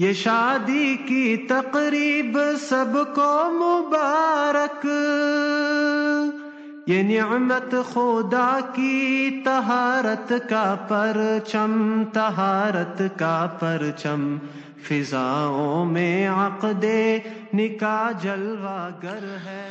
ये शादी की तकरीब सबको मुबारक, ये निअमत खुदा की तहारत का परचम, तहारत का परचम फिजाओं में अक़्दे निकाह जलवागर है.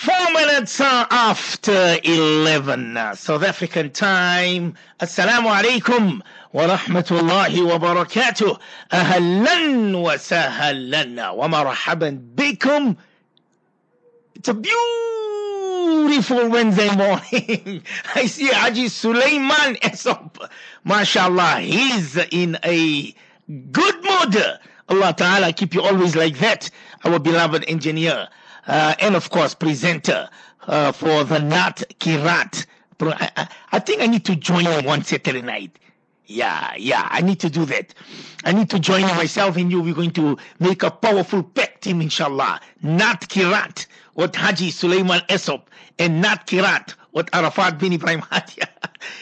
4 minutes after 11 South African time. Assalamu alaikum wa rahmatullahi wa barakatuh. Ahlan wa sahlan wa marhaban bikum. It's a beautiful Wednesday morning. I see Haji Suleyman Esop. MashaAllah, he's in a good mood. Allah Ta'ala keep you always like that, our beloved engineer. And of course, presenter for the Nat Kirat. I think I need to join him one Saturday night. Yeah, I need to do that. I need to join myself and you. We're going to make a powerful pact team, inshallah. Nat Kirat with Haji Suleyman Esop and Nat Kirat with Arafat bin Ibrahim Hadia.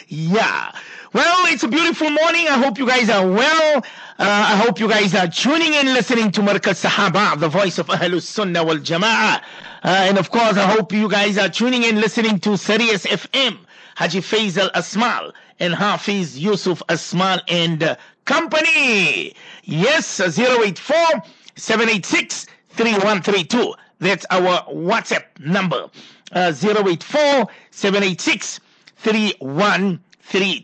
Yeah. Well, it's a beautiful morning. I hope you guys are well. I hope you guys are tuning in, listening to Markaz Sahaba, the voice of Ahlus Sunnah wal Jama'ah. And of course, I hope you guys are tuning in, listening to Sirius FM, Haji Faisal Asmal and Hafiz Yusuf Asmal and company. Yes, 084-786-3132. That's our WhatsApp number. 084-786-3132.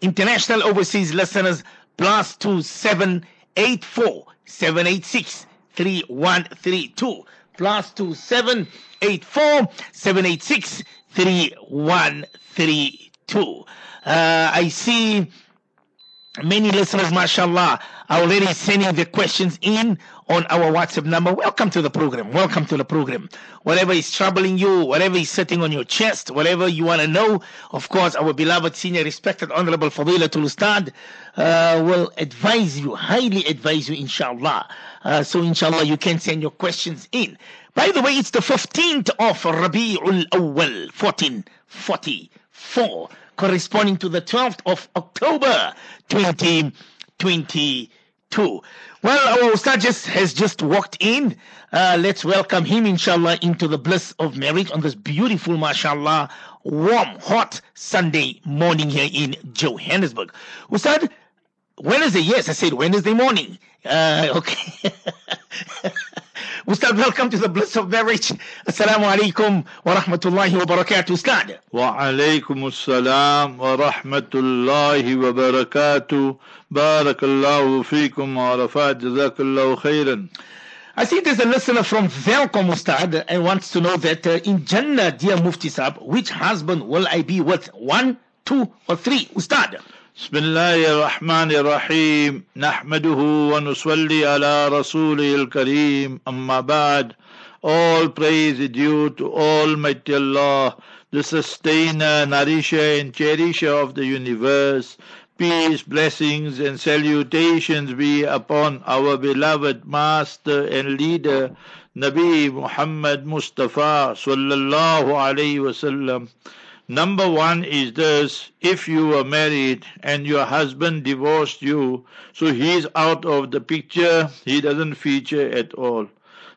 International overseas listeners, +27 847 86 3132 +27 847 86 3132. I see many listeners, mashallah, are already sending their questions in on our WhatsApp number. Welcome to the program. Welcome to the program. Whatever is troubling you, whatever is sitting on your chest, whatever you want to know, of course, our beloved, senior, respected, honorable Fadilatul Ustad will advise you, highly advise you, inshallah. So, inshallah, you can send your questions in. By the way, it's the 15th of Rabi'ul Awwal, 1444. Corresponding to the 12th of October, 2022. Well, our Ustad has just walked in. Let's welcome him, inshallah, into the bliss of marriage on this beautiful, mashallah, warm, hot Sunday morning here in Johannesburg. Ustad, Wednesday, yes, I said Wednesday morning. Okay. Ustad, welcome to the bliss of marriage. Assalamu alaikum wa rahmatullahi wa barakatuh, Ustad. Wa alaikum assalam wa rahmatullahi wa barakatuh. Barakallahu feekum wa arafat, jazakallahu khairan. I see there's a listener from Velkom, Ustad, and wants to know that in Jannah, dear Mufti Sahab, which husband will I be with? 1, 2, or 3, Ustad? بسم الله الرحمن الرحيم نحمده ونصلي على رسوله الكريم أما بعد. All praise is due to Almighty Allah, the sustainer, nourisher and cherisher of the universe. Peace, blessings and salutations be upon our beloved master and leader Nabi Muhammad Mustafa sallallahu alayhi wasallam. Number one is this: if you were married and your husband divorced you, so he's out of the picture, he doesn't feature at all.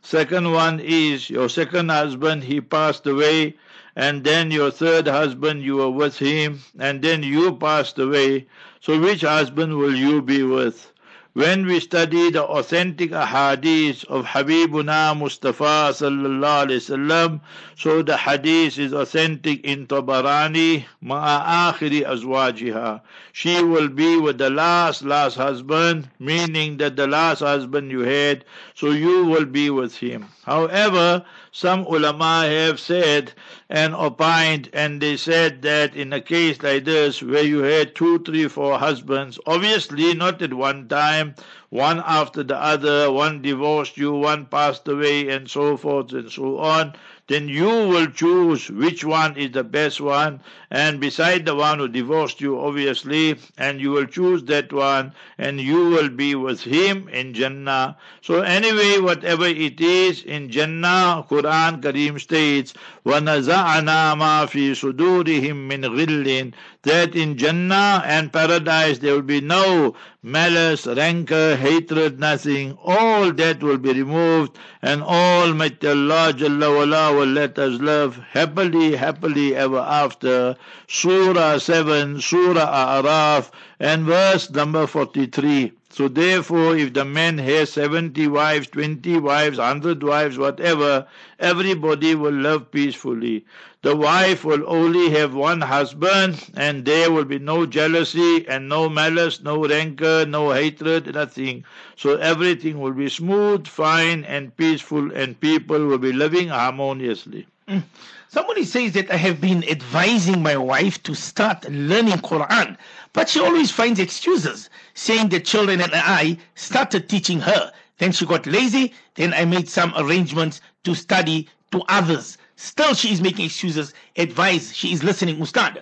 Second one is your second husband, he passed away, and then your third husband, you were with him, and then you passed away. So which husband will you be with? When we study the authentic ahadith of Habibuna Mustafa sallallahu alayhi wasallam, so the hadith is authentic in Tabarani, ma'a akhiri azwajiha. She will be with the last husband, meaning that the last husband you had, so you will be with him. However, some ulama have said and opined, and they said that in a case like this, where you had 2, 3, 4 husbands, obviously not at one time, one after the other, one divorced you, one passed away, and so forth and so on, then you will choose which one is the best one, and beside the one who divorced you, obviously, and you will choose that one, and you will be with him in Jannah. So anyway, whatever it is, in Jannah, Quran Kareem states, وَنَزَعَنَا مَا فِي صُدُورِهِمْ مِنْ غِلٍّ, that in Jannah and Paradise there will be no malice, rancor, hatred, nothing. All that will be removed, and Almighty Allah Jalla wala will let us live happily ever after. Surah 7, Surah A'araf, and verse number 43. So therefore, if the man has 70 wives, 20 wives, 100 wives, whatever, everybody will live peacefully. The wife will only have one husband, and there will be no jealousy and no malice, no rancor, no hatred, nothing. So everything will be smooth, fine and peaceful, and people will be living harmoniously. Somebody says that I have been advising my wife to start learning Quran, but she always finds excuses, saying the children and I started teaching her. Then she got lazy, then I made some arrangements to study to others. Still she is making excuses. Advice, she is listening, Ustad.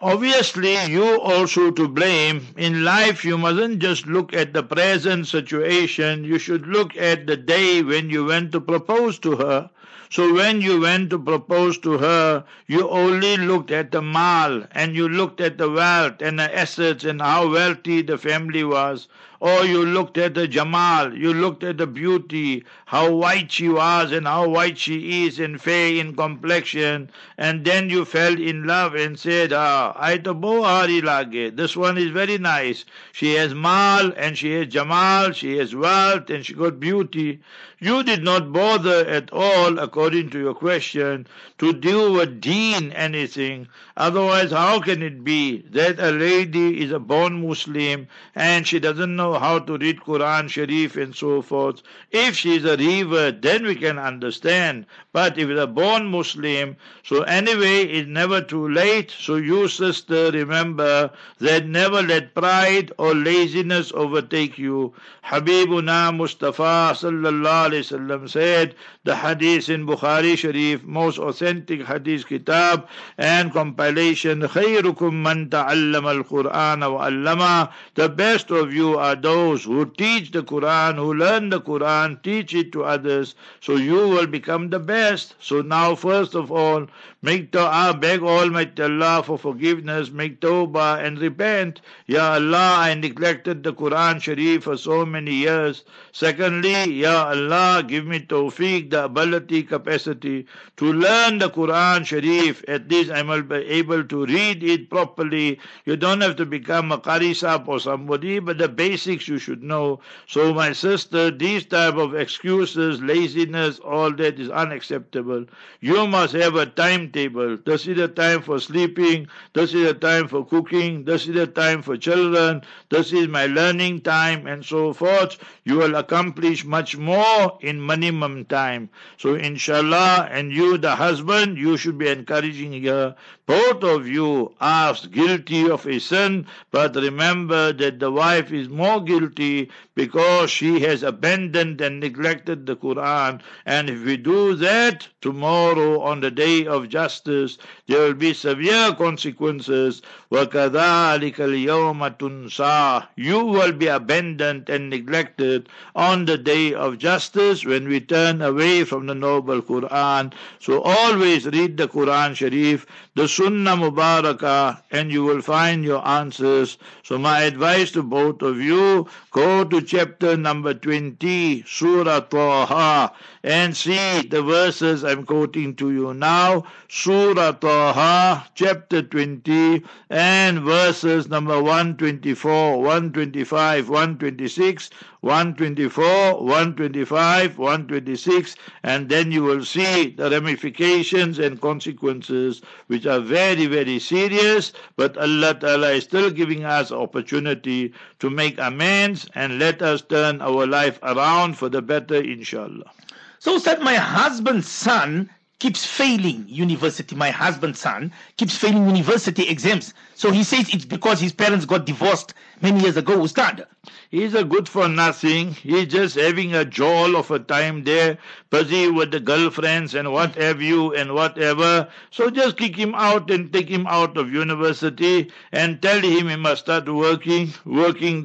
Obviously, you also to blame. In life, you mustn't just look at the present situation. You should look at the day when you went to propose to her. So when you went to propose to her, you only looked at the mal, and you looked at the wealth and the assets and how wealthy the family was. Or you looked at the Jamal, you looked at the beauty, how white she was and how white she is and fair in complexion, and then you fell in love and said, I to bo hari lage, this one is very nice. She has mal and she has Jamal, she has wealth and she got beauty. You did not bother at all, according to your question, to deal with deen anything. Otherwise, how can it be that a lady is a born Muslim and she doesn't know how to read Quran Sharif and so forth? If she is a revert, then we can understand. But if it's a born Muslim, so anyway, it's never too late. So you, sister, remember that never let pride or laziness overtake you. Habibuna Mustafa sallallahu alaihi wasallam said, the hadith in Bukhari Sharif, most authentic hadith kitab and compilation, khayrukum man ta'allama al-Qur'ana wa 'allama, the best of you are those who teach the Quran, who learn the Quran, teach it to others, so you will become the best. So now, first of all, make dua, beg Almighty Allah for forgiveness, make tawbah and repent. Ya Allah, I neglected the Quran Sharif for so many years. Secondly, Ya Allah, give me tawfiq, the ability, capacity to learn the Quran Sharif. At least I will be able to read it properly. You don't have to become a Qari Sahib or somebody, but the basics you should know. So my sister, these type of excuses, laziness, all that is unacceptable. You must have a timetable. This is the time for sleeping, this is the time for cooking, this is the time for children, this is my learning time and so forth. You will accomplish much more in minimum time. So inshallah, and you the husband, you should be encouraging her. Both of you are guilty of a sin, but remember that the wife is more guilty because she has abandoned and neglected the Quran. And if we do that, tomorrow on the day of justice, there will be severe consequences. وَكَذَٰلِكَ الْيَوْمَ تُنْسَىٰ, you will be abandoned and neglected on the day of justice when we turn away from the noble Quran. So always read the Quran Sharif, the Sunnah Mubarakah, and you will find your answers. So my advice to both of you, go to chapter number 20, Surah Toha, and see the verses I'm quoting to you now. Surah Toha, chapter 20, and verses number 124, 125, 126, 124, 125, 126, and then you will see the ramifications and consequences, which are very, very serious. But Allah Ta'ala is still giving us opportunity to make amends and let us turn our life around for the better, inshallah. So said, my husband's son keeps failing university. My husband's son keeps failing university exams. So he says it's because his parents got divorced. many years ago, Ustad. He's a good for nothing. He's just having a jowl of a time there, busy with the girlfriends and what have you and whatever. So just kick him out and take him out of university and tell him he must start working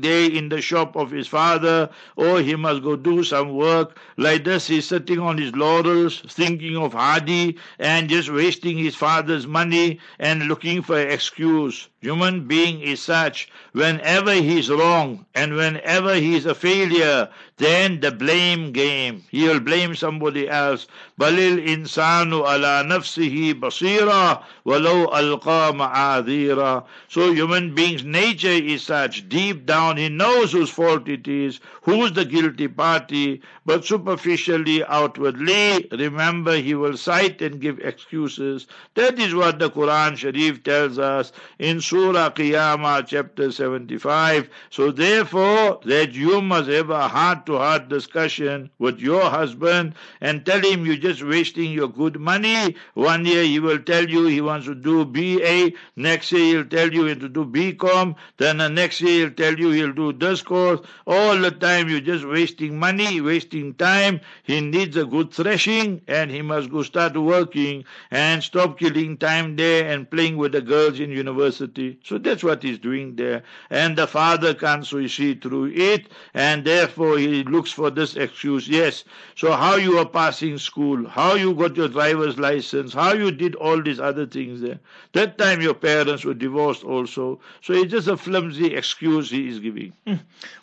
day in the shop of his father, or he must go do some work. Like this, he's sitting on his laurels, thinking of Hadi and just wasting his father's money and looking for an excuse. Human being is such. Whenever he's wrong and whenever he's a failure, then the blame game. He'll blame somebody else. Balil insanu ala nafsihi basira walau alqa ma'adira. So human being's nature is such. Deep down he knows whose fault it is, who's the guilty party, but superficially, outwardly, remember he will cite and give excuses. That is what the Quran Sharif tells us in Surah Qiyamah, chapter 75. So therefore, that you must have a heart-to-heart discussion with your husband and tell him you're just wasting your good money. One year he will tell you he wants to do BA. Next year he'll tell you to do BCom. Then the next year he'll tell you he'll do this course. All the time you're just wasting money, wasting time. He needs a good threshing and he must go start working and stop killing time there and playing with the girls in university. So that's what he's doing there. And the father can't see through it, and therefore he looks for this excuse. Yes, so how you are passing school, how you got your driver's license, how you did all these other things there. That time your parents were divorced also. So it's just a flimsy excuse he is giving.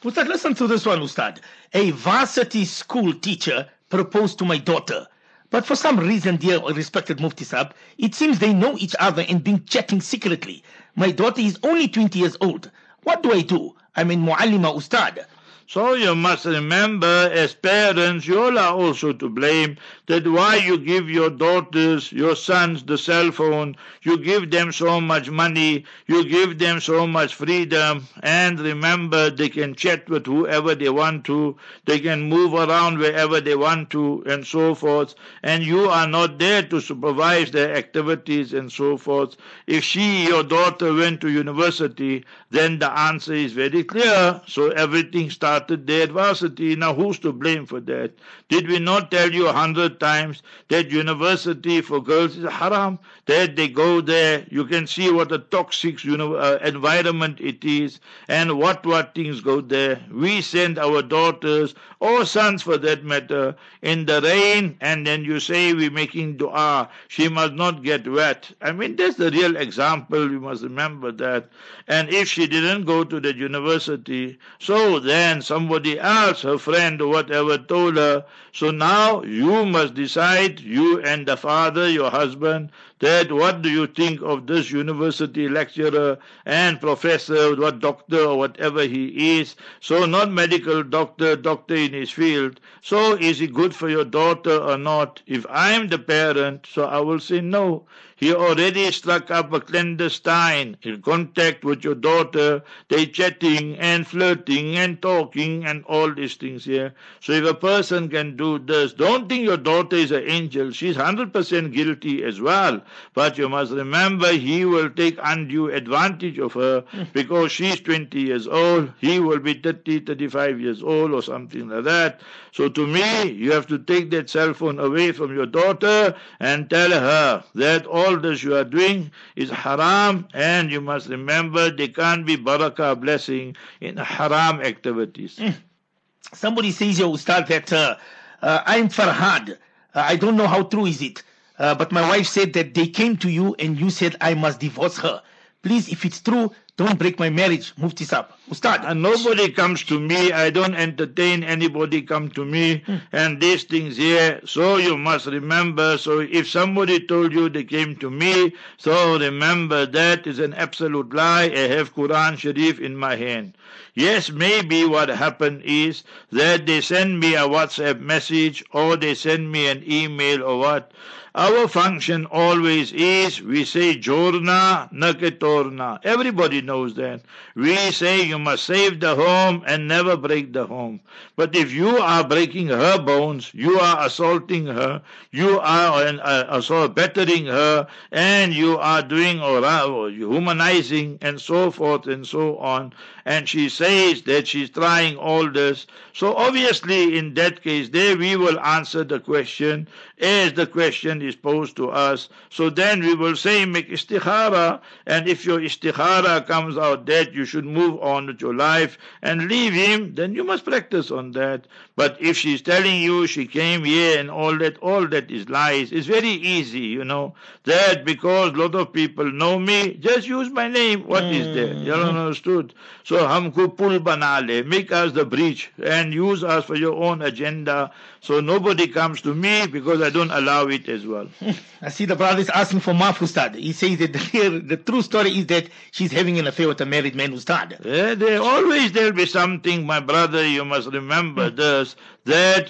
Ustad, listen to this one, Ustad. A varsity school teacher proposed to my daughter. But for some reason, dear respected Mufti Sahab, it seems they know each other and been chatting secretly. My daughter is only 20 years old. What do I do? I'm in Muallima Ustad. So you must remember, as parents, you all are also to blame. That why you give your daughters, your sons, the cell phone, you give them so much money, you give them so much freedom, and remember, they can chat with whoever they want to, they can move around wherever they want to, and so forth, and you are not there to supervise their activities and so forth. If she, your daughter, went to university, then the answer is very clear. So everything started there at varsity. Now who's to blame for that? Did we not tell you 100 times that university for girls is haram, that they go there? You can see what a toxic environment it is and what things go there. We send our daughters or sons for that matter in the rain, and then you say we're making dua, she must not get wet. I mean, that's the real example. You must remember that. And if she didn't go to the university, so then somebody else, her friend or whatever, told her. So now you must decide, you and the father, your husband, that what do you think of this university lecturer and professor, what doctor or whatever he is. So not medical doctor, doctor in his field. So is he good for your daughter or not? If I'm the parent, so I will say no. He already struck up a clandestine in contact with your daughter. They chatting and flirting and talking and all these things here. So if a person can do this, don't think your daughter is an angel. She's 100% guilty as well. But you must remember, he will take undue advantage of her because she's 20 years old. He will be 30, 35 years old or something like that. So to me, you have to take that cell phone away from your daughter and tell her that all this you are doing is haram, and you must remember there can't be barakah, blessing, in haram activities. Somebody says, "Yo, Ustad, that I'm Farhad. I don't know how true is it, but my wife said that they came to you and you said I must divorce her. Please, if it's true, don't break my marriage." Mufti Sahab, Ustad. And nobody comes to me. I don't entertain anybody come to me and these things here. So you must remember. So if somebody told you they came to me, so remember that is an absolute lie. I have Quran Sharif in my hand. Yes, maybe what happened is that they send me a WhatsApp message or they send me an email or what. Our function always is we say jorna naketorna. Everybody knows that. We say you must save the home and never break the home. But if you are breaking her bones, you are assaulting her, you are battering her, and you are doing or humanizing and so forth and so on. And she says that she's trying all this. So obviously in that case there we will answer the question as the question is posed to us. So then we will say make istikhara, and if your istikhara comes out that you should move on with your life and leave him, then you must practice on that. But if she's telling you she came here and all that is lies. It's very easy, you know, that because a lot of people know me, just use my name. What is there? You don't understood. So humko pul banale, make us the bridge and use us for your own agenda. So nobody comes to me because I don't allow it as well. I see the brother is asking for maaf, Ustad. He says that the true story is that she's having an affair with a married man, Ustad. Yeah, there'll be something, my brother, you must remember this, that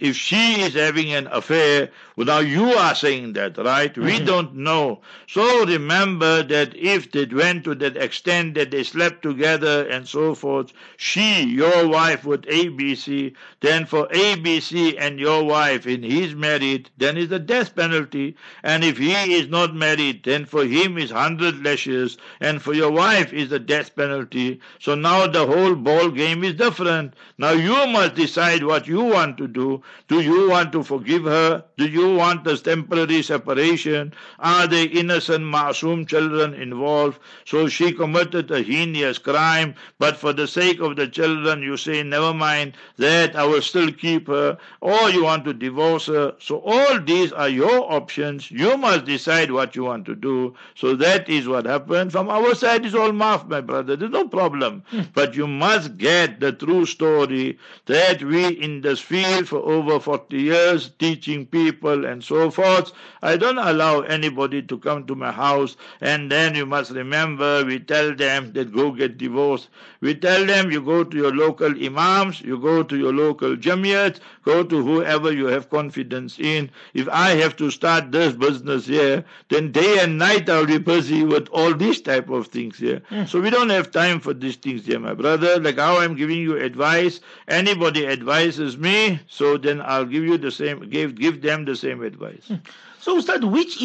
if she is having an affair, well, now you are saying that, right? We don't know. So remember that if they went to that extent that they slept together and so forth, she, your wife, with ABC, then for ABC and your wife, and he's married, then is the death penalty. And if he is not married, then for him is 100 lashes, and for your wife is the death penalty. So now the whole ball game is different. Now you must decide what you want to do. Do you want to forgive her? Do you want this temporary separation? Are there innocent ma'asum children involved? So she committed a heinous crime, but for the sake of the children you say never mind that I will still keep her, or you want to divorce her. So all these are your options. You must decide what you want to do. So that is what happened. From our side is all maaf, my brother. There's no problem. But you must get the true story that we in this field for over 40 years teaching people and so forth. I don't allow anybody to come to my house and then you must remember we tell them that go get divorced. We tell them you go to your local imams, you go to your local jamiyat, go to whoever you have confidence in. If I have to start this business here, then day and night I'll be busy with all these type of things here. So we don't have time for these things here, my brother. Like how I'm giving you advice, anybody advice is me, so then I'll give you the same, give them the same advice. So, Ustad, which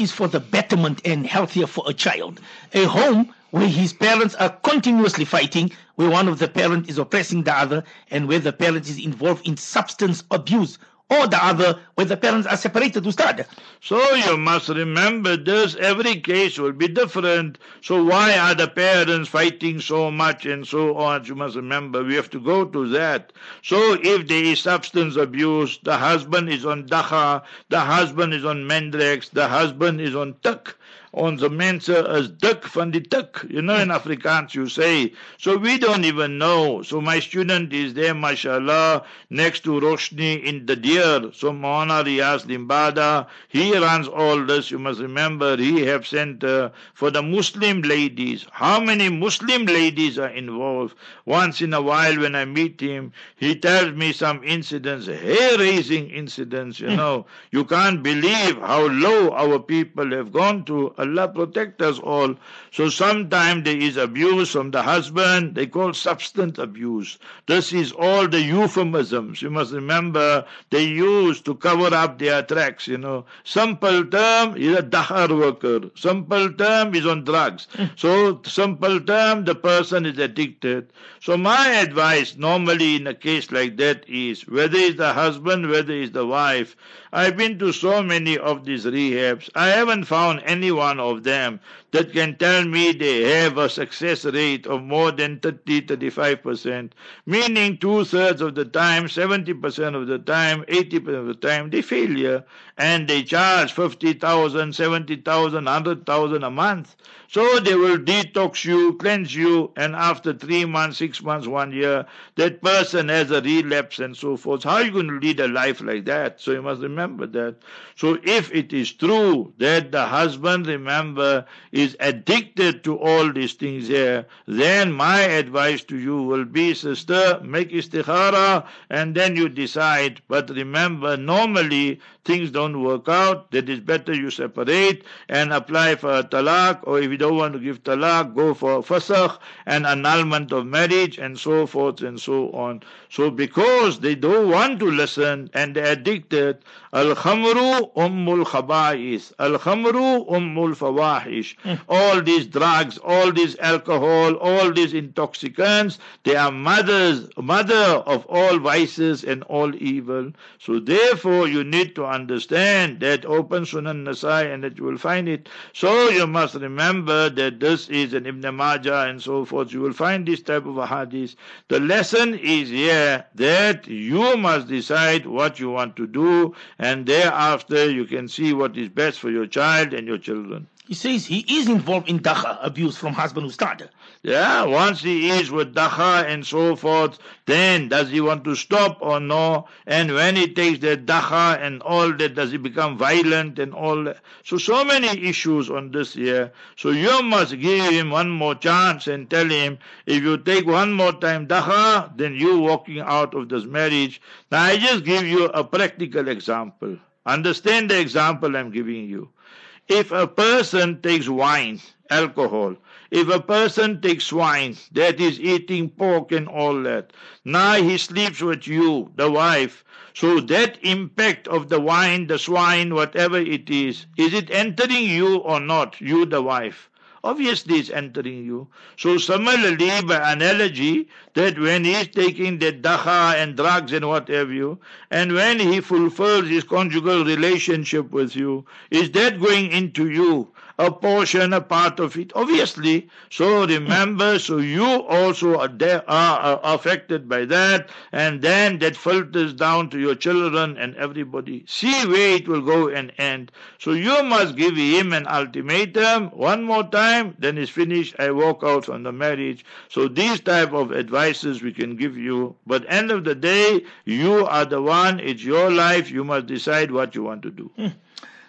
is for the betterment and healthier for a child? A home where his parents are continuously fighting, where one of the parents is oppressing the other, and where the parent is involved in substance abuse, or the other, where the parents are separated, Ustad. So you must remember this, every case will be different. So why are the parents fighting so much and so on? You must remember, we have to go to that. So if there is substance abuse, the husband is on dacha, the husband is on mandrakes, the husband is on tuk. On the mensen as dik van die tuk, you know, in Afrikaans you say. So we don't even know. So my student is there, mashallah, next to Roshni in the deer. So Moulana Riyaz Limbada, he runs all this. You must remember, he have center for the Muslim ladies. How many Muslim ladies are involved? Once in a while when I meet him, he tells me some incidents, hair-raising incidents, you know. You can't believe how low our people have gone to. Allah protect us all. So sometimes there is abuse from the husband. They call substance abuse. This is all the euphemisms. You must remember they use to cover up their tracks, you know. Simple term is a dahar worker. Simple term is on drugs. So simple term, the person is addicted. So my advice normally in a case like that is whether it's the husband, whether it's the wife. I've been to so many of these rehabs. I haven't found any one of them that can tell me they have a success rate of more than 30-35%, meaning 2/3 of the time, 70% of the time, 80% of the time, they failure, and they charge 50,000, 70,000, 100,000 a month. So they will detox you, cleanse you, and after 3 months, 6 months, 1 year, that person has a relapse and so forth. How are you going to lead a life like that? So you must remember that. So if it is true that the husband person, remember, is addicted to all these things here, then my advice to you will be, sister, make istikhara and then you decide. But remember, normally things don't work out. That is better you separate and apply for a talaq, or if you don't want to give talaq, go for fasakh and annulment of marriage and so forth and so on. So because they don't want to listen and they're addicted, al-khamru ummul khaba'is, al-khamru ummul fawahish. All these drugs, all this alcohol, all these intoxicants, they are mother of all vices and all evil. So therefore you need to understand that, open Sunan Nasai and that you will find it. So you must remember that this is an Ibn Majah and so forth. You will find this type of a hadith. The lesson is here that you must decide what you want to do, and thereafter you can see what is best for your child and your children. He says he is involved in dacha abuse from husband Ustad. Yeah, once he is with dacha and so forth, then does he want to stop or no? And when he takes the dacha and all that, does he become violent and all that? So many issues on this here. So you must give him one more chance and tell him, if you take one more time dacha, then you walking out of this marriage. Now I just give you a practical example. Understand the example I'm giving you. If a person takes wine, alcohol, if a person takes wine, that is eating pork and all that, now he sleeps with you, the wife, so that impact of the wine, the swine, whatever it is it entering you or not, you the wife? Obviously it's entering you. So similarly, by analogy, that when he is taking the dacha and drugs and what have you, and when he fulfills his conjugal relationship with you, is that going into you? A portion, a part of it, obviously. So remember, so you also are affected by that, and then that filters down to your children and everybody. See where it will go and end. So you must give him an ultimatum, one more time, then it's finished, I walk out from the marriage. So these type of advices we can give you, but end of the day, you are the one, it's your life, you must decide what you want to do.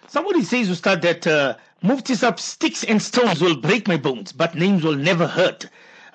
Somebody says, Ustad, that Muftis up, sticks and stones will break my bones, but names will never hurt.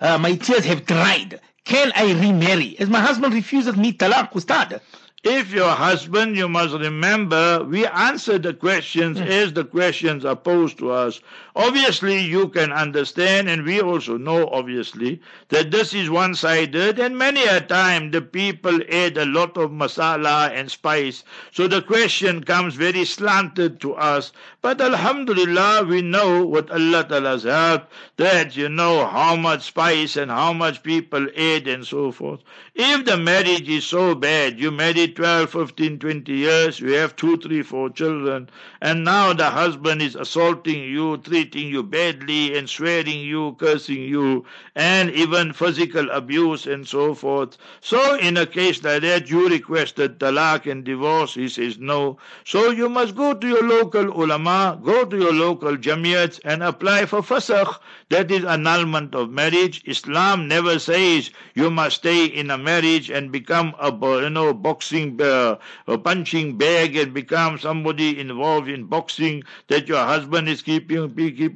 My tears have dried. Can I remarry, as my husband refuses me talaq, Ustad? If your husband, you must remember, we answer the questions as the questions are posed to us. Obviously, you can understand, and we also know, obviously, that this is one-sided, and many a time the people add a lot of masala and spice. So the question comes very slanted to us. But alhamdulillah, we know with Allah Ta'ala's help that you know how much spice and how much people add and so forth. If the marriage is so bad, you married 12, 15, 20 years, you have 2, 3, 4 children, and now the husband is assaulting you, treating you badly, and swearing you, cursing you, and even physical abuse and so forth. So in a case like that, you requested talaq and divorce, he says no. So you must go to your local ulama, go to your local jamiyats, and apply for fasakh, that is annulment of marriage. Islam never says you must stay in a marriage and become a boxer, a punching bag, and become somebody involved in boxing, that your husband is keep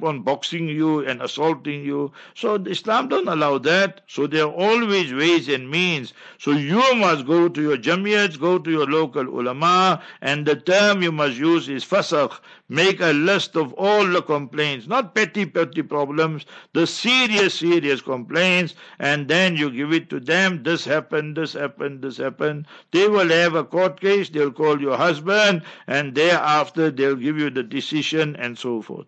on boxing you and assaulting you. So Islam don't allow that. So there are always ways and means. So you must go to your jamiyats, go to your local ulama, and the term you must use is fasakh. Make a list of all the complaints, not petty problems, the serious complaints, and then you give it to them. This happened. They will have a court case, they'll call your husband, and thereafter they'll give you the decision and so forth.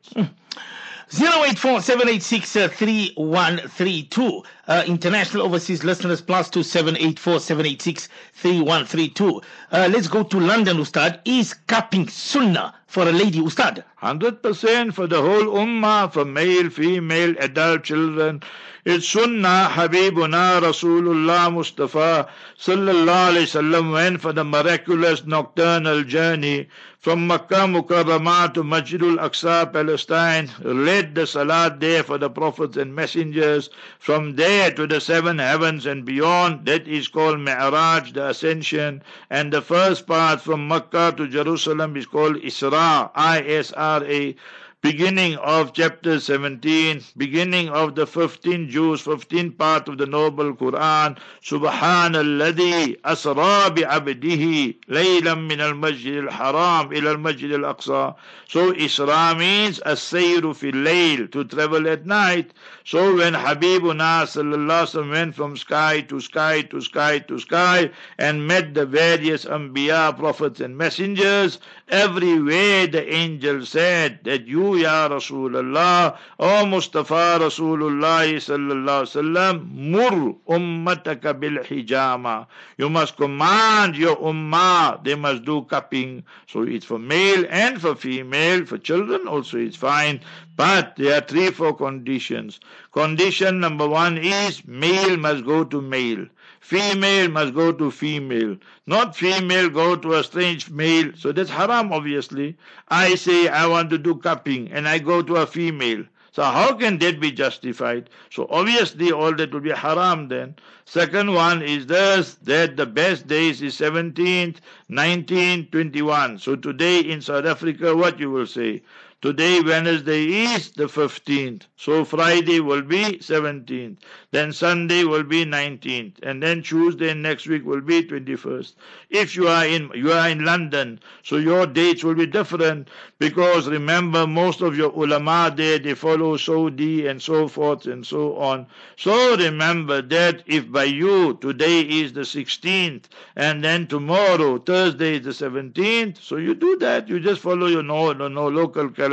084-786-3132. International overseas listeners, plus 2-784-786-3132. Let's go to London, Ustad. Is cupping sunnah for a lady, Ustad? 100% for the whole ummah, for male, female, adult, children. It's sunnah, Habibuna Rasulullah Mustafa Sallallahu Alaihi Wasallam went for the miraculous nocturnal journey from Makkah Mukarramah to Masjidul Aqsa, Palestine, led the salat there for the prophets and messengers. From there to the seven heavens and beyond, that is called Mi'raj, the ascension. And the first part from Makkah to Jerusalem is called Isra, ISRA. beginning of chapter 17, beginning of the 15 juz, 15 part of the noble Quran. Subhanalladhi asra bi abdihi laylan min al-Masjid al-Haram ila al-Masjid al-Aqsa. So Isra means as-sayru fil layl, to travel at night. So when Habibuna sallallahu alaihi wasallam went from sky to sky to sky to sky and met the various Anbiya, prophets and messengers, everywhere the angel said that you, Ya Rasulullah, O Mustafa Rasulullah sallallahu alaihi wasallam, mur ummataka bil hijama. You must command your ummah, they must do cupping. So it's for male and for female, for children also it's fine. But there are 3-4 conditions. Condition number 1 is male must go to male. Female must go to female. Not female go to a strange male. So that's haram, obviously. I say I want to do cupping and I go to a female. So how can that be justified? So obviously all that will be haram then. Second one is this, that the best days is 17th, 19th, 21st. So today in South Africa, what you will say? Today, Wednesday is the 15th. So Friday will be 17th. Then Sunday will be 19th. And then Tuesday next week will be 21st. If you are in London, so your dates will be different, because remember most of your ulama there, they follow Saudi and so forth and so on. So remember that if by you today is the 16th and then tomorrow Thursday is the 17th, so you do that. You just follow your local calendar.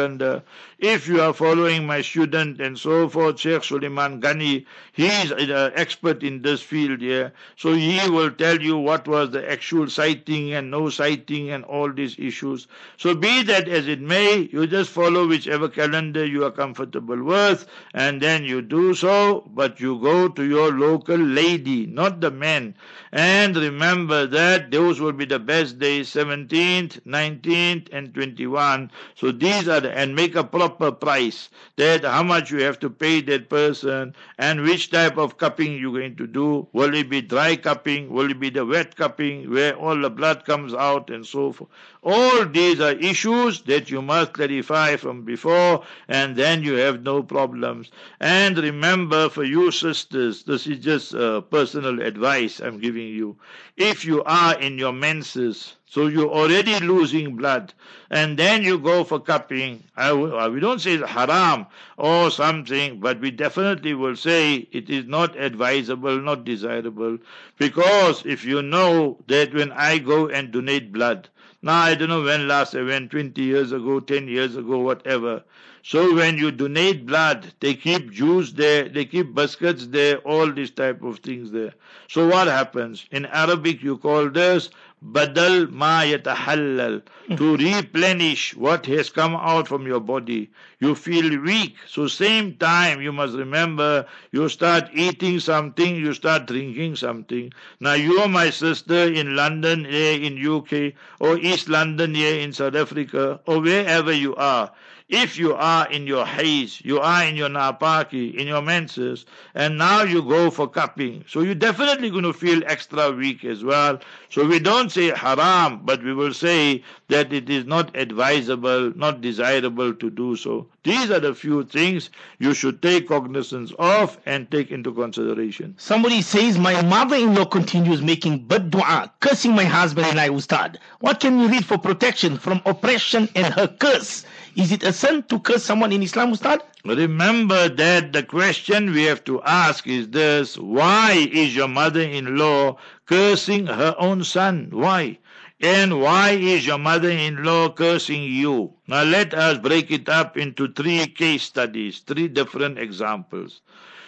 If you are following my student and so forth, Sheikh Suleiman Ghani, he is an expert in this field here. So he will tell you what was the actual sighting and no sighting and all these issues. So be that as it may, you just follow whichever calendar you are comfortable with, and then you do so, but you go to your local lady, not the men. And remember that those will be the best days, 17th, 19th and 21st. So these are, and make a proper price, that how much you have to pay that person and which type of cupping you're going to do. Will it be dry cupping? Will it be the wet cupping where all the blood comes out and so forth? All these are issues that you must clarify from before, and then you have no problems. And remember, for you sisters, this is just personal advice I'm giving you. If you are in your menses, so you're already losing blood, and then you go for cupping. We don't say it's haram or something, but we definitely will say it is not advisable, not desirable, because if you know that when I go and donate blood, now I don't know when last I went, 20 years ago, 10 years ago, whatever. So when you donate blood, they keep juice there, they keep biscuits there, all these type of things there. So what happens? In Arabic you call this badal ma yatahallal, to replenish what has come out from your body. You feel weak, so same time you must remember, you start eating something, you start drinking something. Now you, my sister, in London here, in UK, or East London here in South Africa, or wherever you are, if you are in your haze, you are in your napaki, in your menses, and now you go for cupping, so you're definitely going to feel extra weak as well. So we don't say haram, but we will say that it is not advisable, not desirable to do so. These are the few things you should take cognizance of and take into consideration. Somebody says, my mother-in-law continues making bad dua, cursing my husband and I, Ustad. What can you read for protection from oppression and her curse? Is it a sin to curse someone in Islam, Ustad? Remember that the question we have to ask is this: why is your mother-in-law cursing her own son? Why? And why is your mother-in-law cursing you? Now let us break it up into 3 case studies, 3 different examples.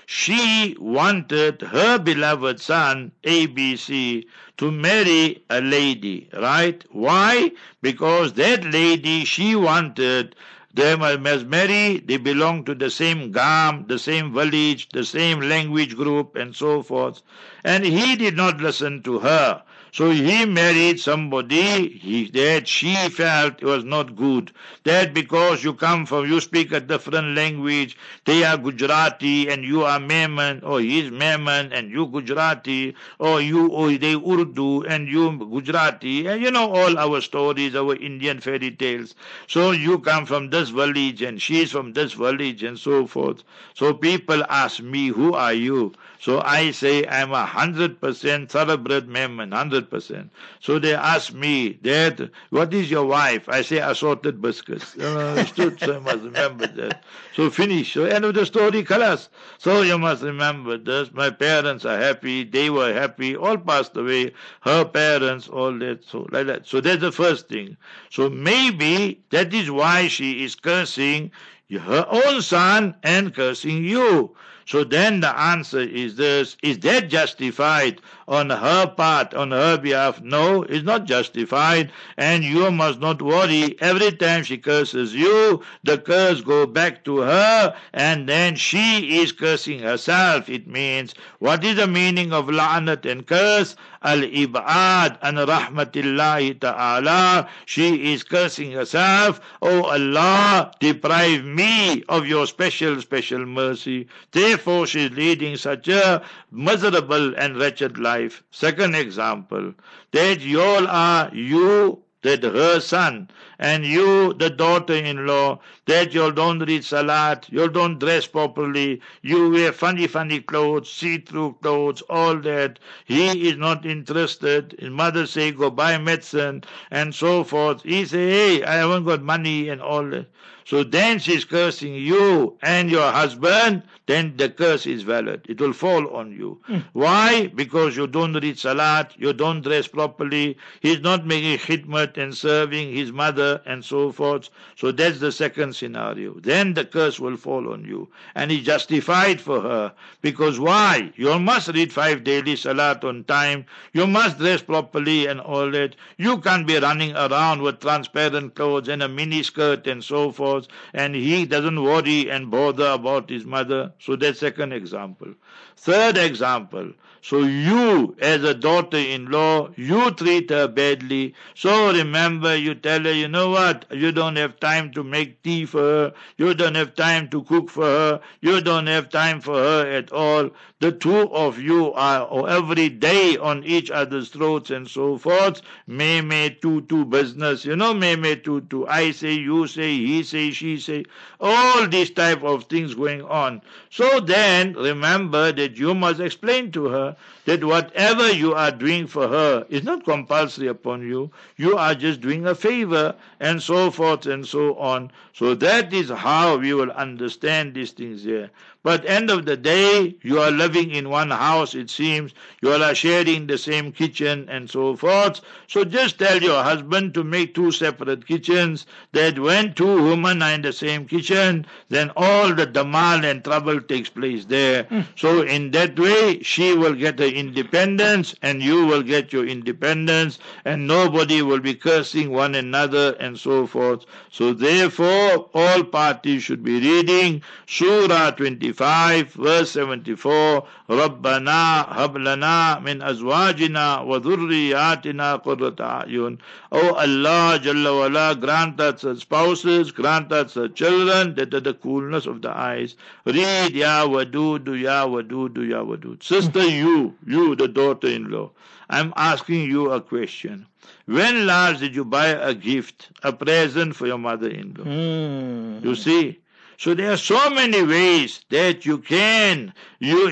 She wanted her beloved son, ABC, to marry a lady, right? Why? Because that lady she wanted, they must marry, they belong to the same gam, the same village, the same language group, and so forth. And he did not listen to her. So he married somebody that she felt was not good. That because you come from, you speak a different language, they are Gujarati and you are Mehman, or he is Mehman and you Gujarati, or they Urdu and you Gujarati, and you know all our stories, our Indian fairy tales. So you come from this this village and she's from this village and so forth. So people ask me, who are you? So I say I'm 100% thoroughbred Memon, 100%. So they ask me, Dad, what is your wife? I say assorted biscuits. So you must remember that. So finish. So end of the story, khalas. So you must remember this. My parents are happy. They were happy. All passed away. Her parents, all that. So like that. So that's the first thing. So maybe that is why she is cursing her own son and cursing you. So then the answer is this: is that justified on her part, on her behalf? No, it's not justified, and you must not worry. Every time she curses you, the curse goes back to her, and then she is cursing herself. It means, what is the meaning of la'anat and curse? Al-ib'ad an rahmatillahi ta'ala. She is cursing herself. Oh Allah, deprive me of your special mercy. Therefore, she is leading such a miserable and wretched life. Second example, that you all are you, that her son, and you, the daughter-in-law, that you don't read salat, you don't dress properly, you wear funny clothes, see-through clothes, all that. He is not interested. His mother say, go buy medicine, and so forth. He say, hey, I haven't got money, and all that. So then she's cursing you and your husband, then the curse is valid. It will fall on you. Why? Because you don't read salat, you don't dress properly, he's not making khidmat and serving his mother and so forth. So that's the second scenario. Then the curse will fall on you. And it's justified for her. Because why? You must read 5 daily salat on time, you must dress properly and all that. You can't be running around with transparent clothes and a mini skirt and so forth. And he doesn't worry and bother about his mother. So that's second example. Third example, so you as a daughter-in-law, you treat her badly. So remember, you tell her, you know what, you don't have time to make tea for her, you don't have time to cook for her, you don't have time for her at all. The two of you are every day on each other's throats and so forth. Meme tutu business, you know, meme tutu, I say, you say, he say, she say, all these type of things going on. So then remember that you must explain to her that whatever you are doing for her is not compulsory upon you. You are just doing a favor and so forth and so on. So that is how we will understand these things here. But end of the day, you are living in one house, it seems. You all are sharing the same kitchen and so forth. So just tell your husband to make 2 separate kitchens, that when 2 women are in the same kitchen, then all the damal and trouble takes place there. So in that way, she will get her independence and you will get your independence, and nobody will be cursing one another and so forth. So therefore, all parties should be reading Surah 25, verse 74, Rabbana hablana min azwajina wa dhurriyatina qurrata ayun. Oh Allah Jalla wala, grant us her spouses, grant us her children, that are the coolness of the eyes. Read Ya Wadudu, Ya Wadudu, Ya Wadud. Sister, you the daughter-in-law, I'm asking you a question. When last did you buy a gift, a present for your mother-in-law? You see? So there are so many ways that you can.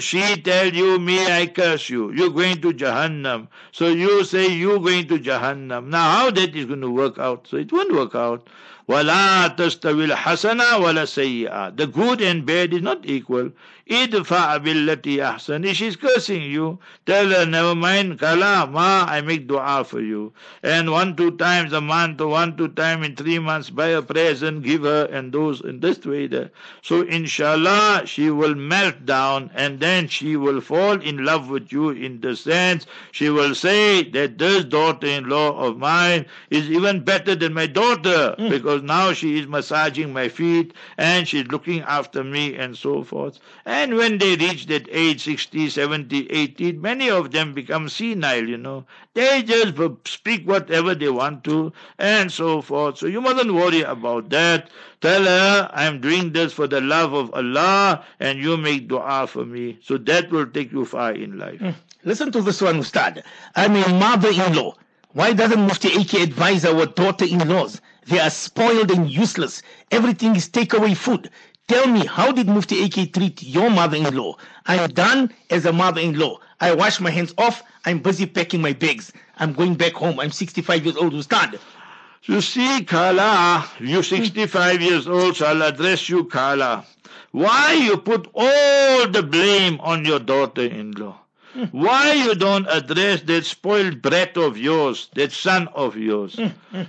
She tell you, me, I curse you. You're going to Jahannam. So you say, you're going to Jahannam. Now how that is going to work out? So it won't work out. وَلَا تَسْتَوِي الْحَسَنَةُ وَلَا السَّيِّئَةُ. The good and bad is not equal. اِدْفَعْ بِالَّتِي أَحْسَنُ. If she's cursing you, tell her, never mind, Kala, Ma, I make dua for you. And 1-2 times a month, or 1-2 times in 3 months, buy a present, give her, and those, in this way there. So inshallah, she will melt down, and then she will fall in love with you in the sense, she will say that this daughter-in-law of mine is even better than my daughter, because now she is massaging my feet and she's looking after me and so forth. And when they reach that age, 60, 70, 80, many of them become senile, you know. They just speak whatever they want to and so forth. So you mustn't worry about that. Tell her, I'm doing this for the love of Allah, and you make dua for me. So that will take you far in life. Listen to this one, Ustad. I'm a mother-in-law. Why doesn't Mufti AK advise our daughter-in-laws? They are spoiled and useless. Everything is takeaway food. Tell me, how did Mufti AK treat your mother-in-law? I'm done as a mother-in-law. I wash my hands off. I'm busy packing my bags. I'm going back home. I'm 65 years old, Ustad. You see, Kala, you 65 years old, so I'll address you, Kala. Why you put all the blame on your daughter-in-law? Why you don't address that spoiled brat of yours, that son of yours?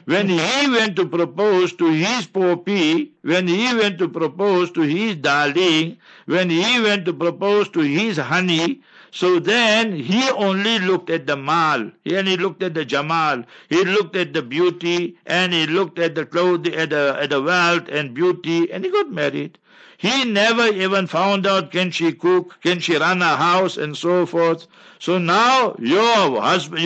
When he went to propose to his Poppy, when he went to propose to his darling, when he went to propose to his honey, so then he only looked at the mal, and he looked at the jamal, he looked at the beauty, and he looked at the clothing, at the wealth and beauty, and he got married. He never even found out, can she cook, can she run a house, and so forth. So now your husband,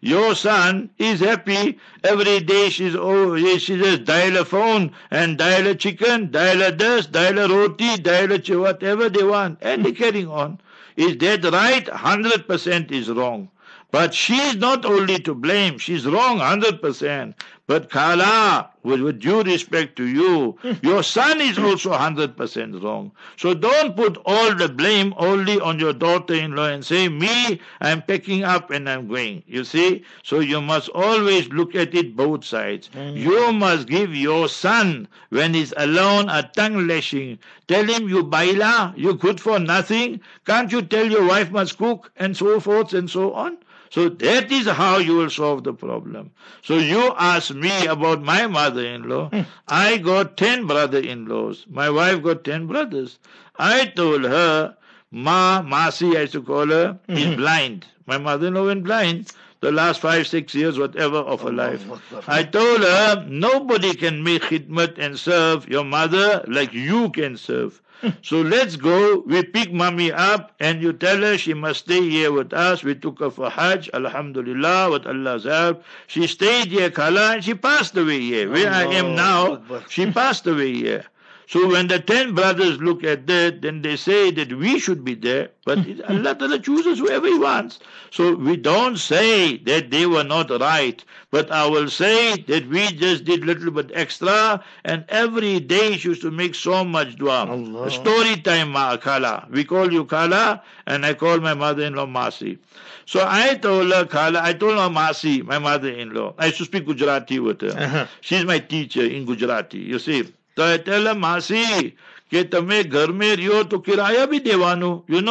your son is happy. Every day she just dial a phone and dial a chicken, dial a this, dial a roti, dial a whatever they want, and they carrying on. Is that right? 100% is wrong. But she's not only to blame, she's wrong 100%. But Kala, with due respect to you, your son is also 100% wrong. So don't put all the blame only on your daughter-in-law and say, me, I'm packing up and I'm going. You see? So you must always look at it both sides. You must give your son, when he's alone, a tongue lashing. Tell him, you baila, you good for nothing. Can't you tell your wife must cook, and so forth and so on? So that is how you will solve the problem. So you ask me about my mother-in-law. I got 10 brother-in-laws. My wife got 10 brothers. I told her, Masi, I used to call her, is blind. My mother-in-law went blind the last 5-6 years, whatever, of her life. I told her, nobody can make khidmat and serve your mother like you can serve. So let's go, we pick mommy up and you tell her she must stay here with us. We took her for Hajj, alhamdulillah, with Allah's help. She stayed here, Kala, and she passed away here. Where I am now, she passed away here. So when the 10 brothers look at that, then they say that we should be there, but Allah Ta'ala chooses whoever He wants. So we don't say that they were not right, but I will say that we just did little bit extra, and every day she used to make so much dua. Allah. Story time, Kala. We call you Kala, and I call my mother-in-law Masi. So I told her, Kala, I told her Masi, my mother-in-law. I used to speak Gujarati with her. She's my teacher in Gujarati, you see. So I tell her, Masi, you know,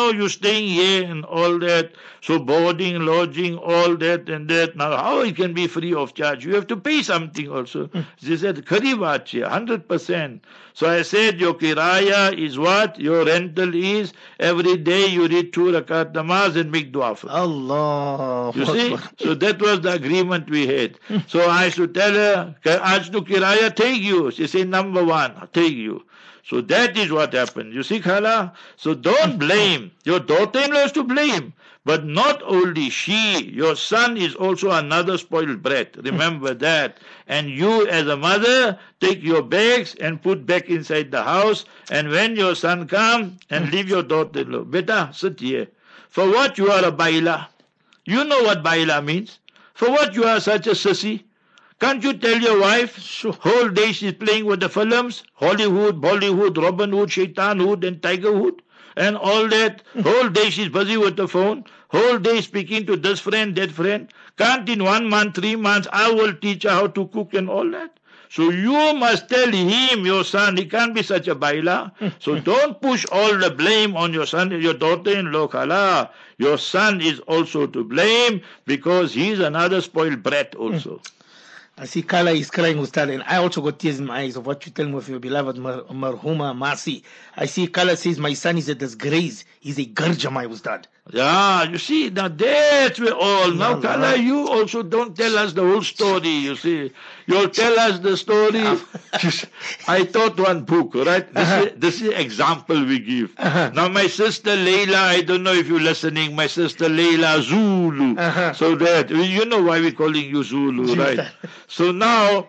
you're staying here and all that, so boarding, lodging, all that and that. Now, how it can be free of charge? You have to pay something also. She said, Karivachi, 100%. So I said, your kiraya is what? Your rental is every day you read 2 rakat namaz and make dua for Allah. You see? So that was the agreement we had. So I should tell her, aaj to kiraya, take you. She said, number one, take you. So that is what happened. You see, Khala? So don't blame. Your daughter-in-law is to blame. But not only she, your son is also another spoiled brat. Remember that. And you as a mother, take your bags and put back inside the house. And when your son comes, and leave your daughter-in-law. Beta, sit here. For what you are a baila? You know what baila means. For what you are such a sissy? Can't you tell your wife, whole day she's playing with the films, Hollywood, Bollywood, Robin Hood, Shaitan Hood and Tiger Hood? And all that, whole day she's busy with the phone, whole day speaking to this friend, that friend. Can't in 1 month, 3 months, I will teach her how to cook and all that. So you must tell him, your son, he can't be such a baila. So don't push all the blame on your son, your daughter-in-law, Khala. Your son is also to blame because he's another spoiled brat also. I see Kala is crying, Ustad, and I also got tears in my eyes of what you tell me of your beloved Marhuma Masi. I see Kala says, my son is a disgrace. He's a garja, my Ustad. Yeah, you see, now that's where all. Now, Kala, you also don't tell us the whole story, you see. You'll tell us the story. I taught one book, right? This is an example we give. Now, my sister Leila, I don't know if you're listening, my sister Leila Zulu. So that, you know why we're calling you Zulu, right? So now,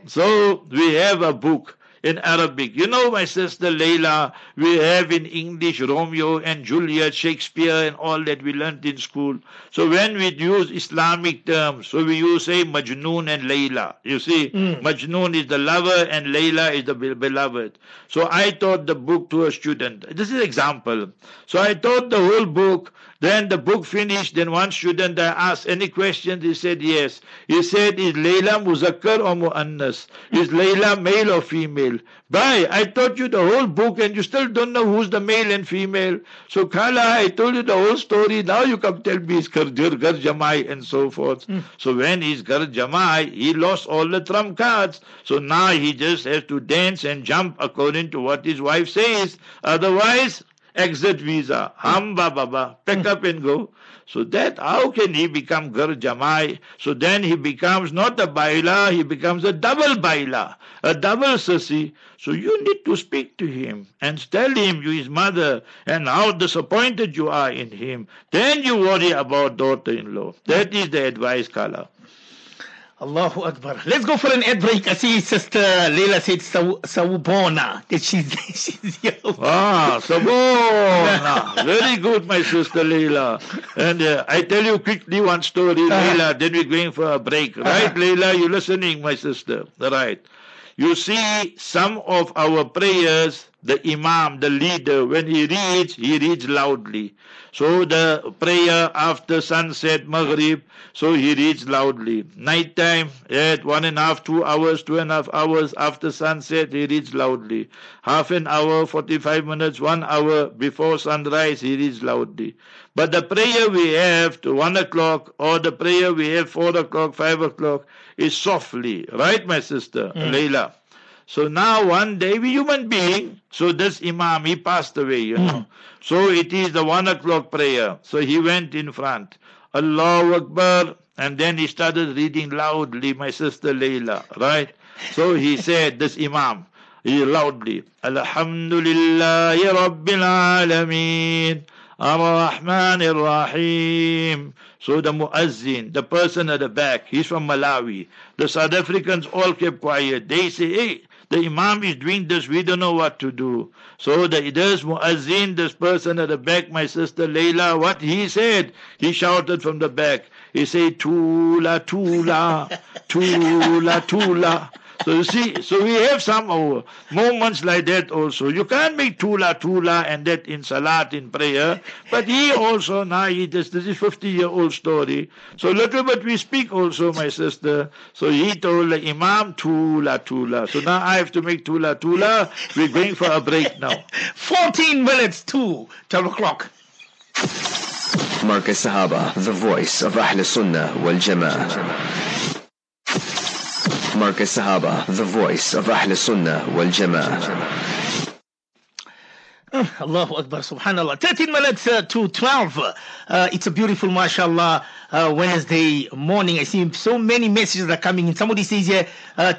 we have a book. in Arabic. You know, my sister Layla, we have in English Romeo and Juliet, Shakespeare and all that we learnt in school. So when we use Islamic terms, so we use, say, Majnoon and Layla. You see, Majnoon is the lover and Layla is the beloved. So I taught the book to a student. This is an example. So I taught the whole book. Then the book finished. Then one student, I asked, any questions? He said, yes. He said, is Layla Muzakkar or Muannas? Is Layla male or female? Bhai, I taught you the whole book and you still don't know who's the male and female. So, Khala, I told you the whole story. Now you come tell me it's Garjir, Garjamai and so forth. So when he's Garjamai, he lost all the trump cards. So now he just has to dance and jump according to what his wife says. Otherwise, exit visa, hamba baba, pack up and go. So that, how can he become Gar Jamai? So then he becomes not a baila, he becomes a double baila, a double sissy. So you need to speak to him and tell him you his mother and how disappointed you are in him. Then you worry about daughter-in-law. That is the advice, Kala. Allahu Akbar. Let's go for an ad break. I see Sister Leila said Sawbona. She's here. Ah, Sawbona. Very good, my Sister Leila. And I tell you quickly one story, Leila, then we're going for a break. Right, Leila, you listening, my sister? Right. You see, some of our prayers, the imam, the leader, when he reads loudly. So the prayer after sunset, Maghrib, so he reads loudly. Nighttime, at 2.5 hours after sunset, he reads loudly. Half an hour, 45 minutes, 1 hour before sunrise, he reads loudly. But the prayer we have to 1 o'clock or the prayer we have 4 o'clock, 5 o'clock is softly. Right, my sister, Leila? So now one day we human being, so this imam, he passed away, you know. So it is the 1 o'clock prayer. So he went in front. Allahu Akbar. And then he started reading loudly, my sister Layla, right? So he said, this imam, he loudly, Alhamdulillahi Rabbil Alameen. Ar-Rahman Ar-Rahim. So the muazzin, the person at the back, he's from Malawi. The South Africans all kept quiet. They say, hey, the imam is doing this, we don't know what to do. So this muazzin, this person at the back, my sister Layla, what he said, he shouted from the back. He said, Tula, Tula, Tula, Tula. So you see, so we have some moments like that also. You can't make Tula, Tula and that in Salat, in prayer. But he also, now he does, this is 50-year-old story. So little bit we speak also, my sister. So he told the imam, Tula, Tula. So now I have to make Tula, Tula. We're going for a break now. 14 minutes to 12 o'clock. Markaz Sahaba, the voice of Ahl Sunnah wal Jama'ah. Markaz Sahaba, the voice of Ahl Sunnah wal Jama'ah. Allahu Akbar, subhanallah. 13 minutes to 12. It's a beautiful, mashallah, Wednesday morning. I see so many messages are coming in. Somebody says here,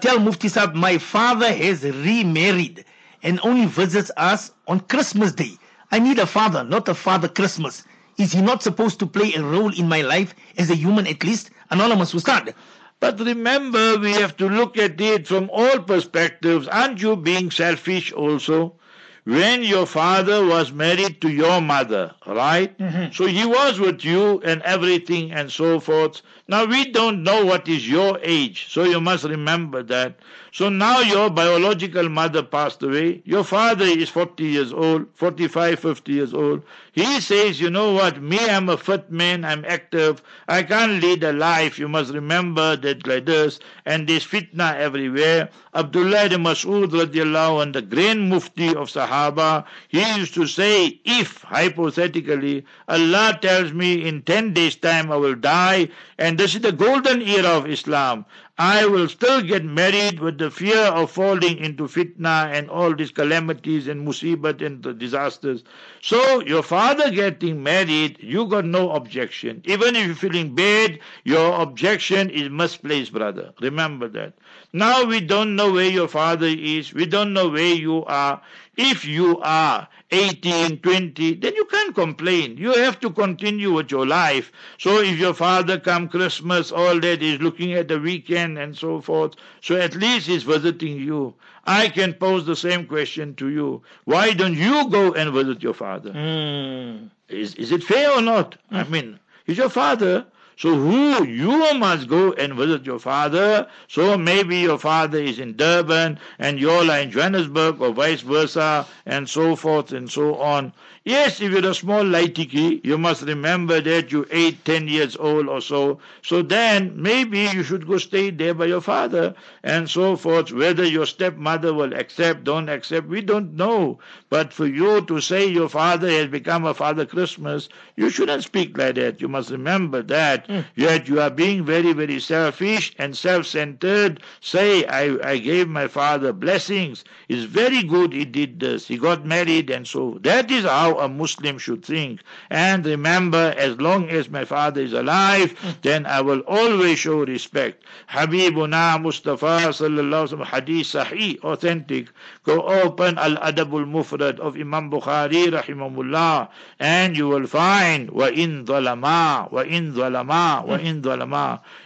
tell Mufti Sahab, my father has remarried and only visits us on Christmas Day. I need a father, not a Father Christmas. Is he not supposed to play a role in my life as a human at least? Anonymous Ustad. But remember, we have to look at it from all perspectives. Aren't you being selfish also? When your father was married to your mother, right? So he was with you and everything and so forth. Now we don't know what is your age, so you must remember that. So now your biological mother passed away. Your father is 40 years old, 45, 50 years old. He says, you know what, me, I'm a fit man, I'm active, I can't lead a life. You must remember that like this, and there's fitna everywhere. Abdullah ibn Mas'ud radiallahu anhu, the grand mufti of Sahaba, he used to say, if, hypothetically, Allah tells me in 10 days' time I will die, and this is the golden era of Islam, I will still get married with the fear of falling into fitna and all these calamities and musibat and the disasters. So your father getting married, you got no objection. Even if you're feeling bad, your objection is misplaced, brother. Remember that. Now we don't know where your father is. We don't know where you are. If you are 18, 20, then you can't complain. You have to continue with your life. So if your father come Christmas, all that is looking at the weekend and so forth, so at least he's visiting you. I can pose the same question to you. Why don't you go and visit your father? Mm. Is it fair or not? I mean, he's your father. So who you must go and visit your father. So maybe your father is in Durban and you all are in Johannesburg or vice versa and so forth and so on. Yes, if you're a small laitiki, you must remember that you're 8, 10 years old or so. So then maybe you should go stay there by your father and so forth. Whether your stepmother will accept, don't accept, we don't know. But for you to say your father has become a Father Christmas, you shouldn't speak like that. You must remember that. Yet you are being very, very selfish and self-centered. Say, I gave my father blessings. It's very good he did this. He got married and so. That is how a Muslim should think. And remember, as long as my father is alive, then I will always show respect. Habibuna Mustafa sallallahu alaihi wasallam, hadith sahih, authentic. Go open Al-Adab Al-Mufrad of Imam Bukhari rahimahullah, and you will find wa in zalama.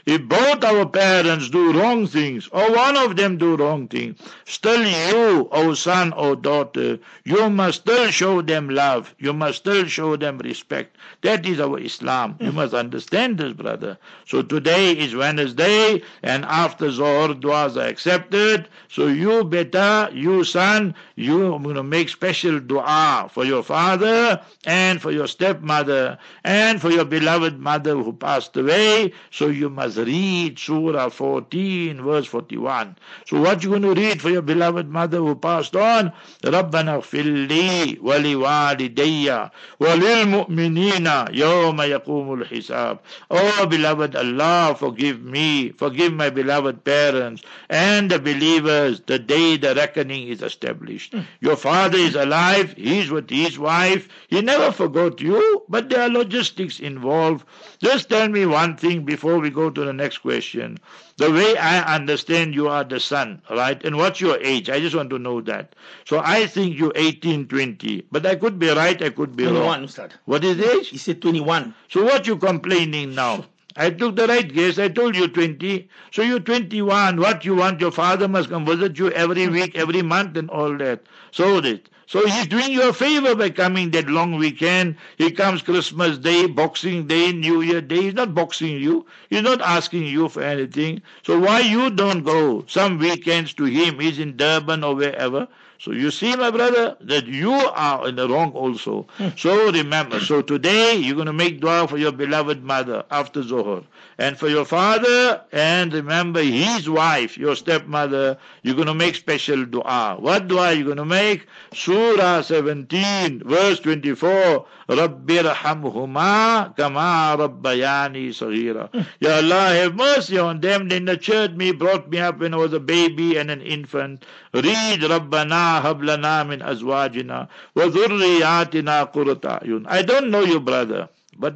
If both our parents do wrong things, or one of them do wrong things, still you, O son or daughter, you must still show them love. You must still show them respect. That is our Islam. You must understand this, brother. So today is Wednesday, and after Zohar duas are accepted. So you, beta, you son, you are going to make special dua for your father and for your stepmother and for your beloved mother who passed away. So you must read Surah 14, verse 41. So what you going to read for your beloved mother who passed on? Rabbana ighfir li wa liwalidayya wa lilmu'minina yawma yaqumul hisab. Oh beloved Allah, forgive me, forgive my beloved parents and the believers the day the reckoning is established. Your father is alive, he's with his wife, he never forgot you, but there are logistics involved. Just tell me one thing before we go to the next question. The way I understand, you are the son, right? And what's your age? I just want to know that. So I think you're 18, 20. But I could be right, I could be 21, wrong. Ustad. What is the age? He said 21. So what you complaining now? I took the right guess. I told you 20. So you're 21. What you want? Your father must come visit you every week, every month and all that. So this. So he's doing you a favor by coming that long weekend. He comes Christmas Day, Boxing Day, New Year Day. He's not boxing you. He's not asking you for anything. So why you don't go some weekends to him? He's in Durban or wherever. So you see, my brother, that you are in the wrong also. So remember, so today you're going to make dua for your beloved mother after Zohar. And for your father, and remember his wife, your stepmother, you're going to make special dua. What dua are you going to make? Surah 17, verse 24. Rabbirhamhuma kama rabbayani saghira. Ya Allah, have mercy on them. They nurtured me, brought me up when I was a baby and an infant. Read Rabbana hablana min azwajina wa dhurriyatina qurrata ayun. I don't know you, brother, but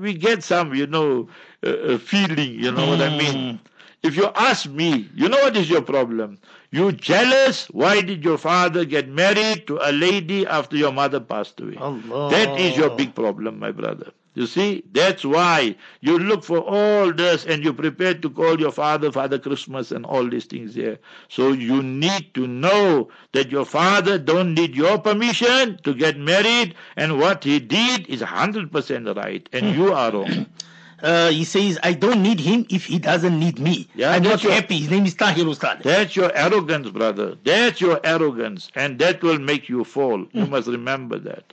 we get some, feeling, what I mean. If you ask me, you know what is your problem? You jealous? Why did your father get married to a lady after your mother passed away? Allah. That is your big problem, my brother. You see, that's why you look for all this and you're prepared to call your father, Father Christmas and all these things here. So you need to know that your father don't need your permission to get married, and what he did is 100% right and you are wrong. He says, I don't need him if he doesn't need me. Yeah, I'm not happy. His name is Tahir Ustad. That's your arrogance, brother. That's your arrogance. And that will make you fall. You must remember that.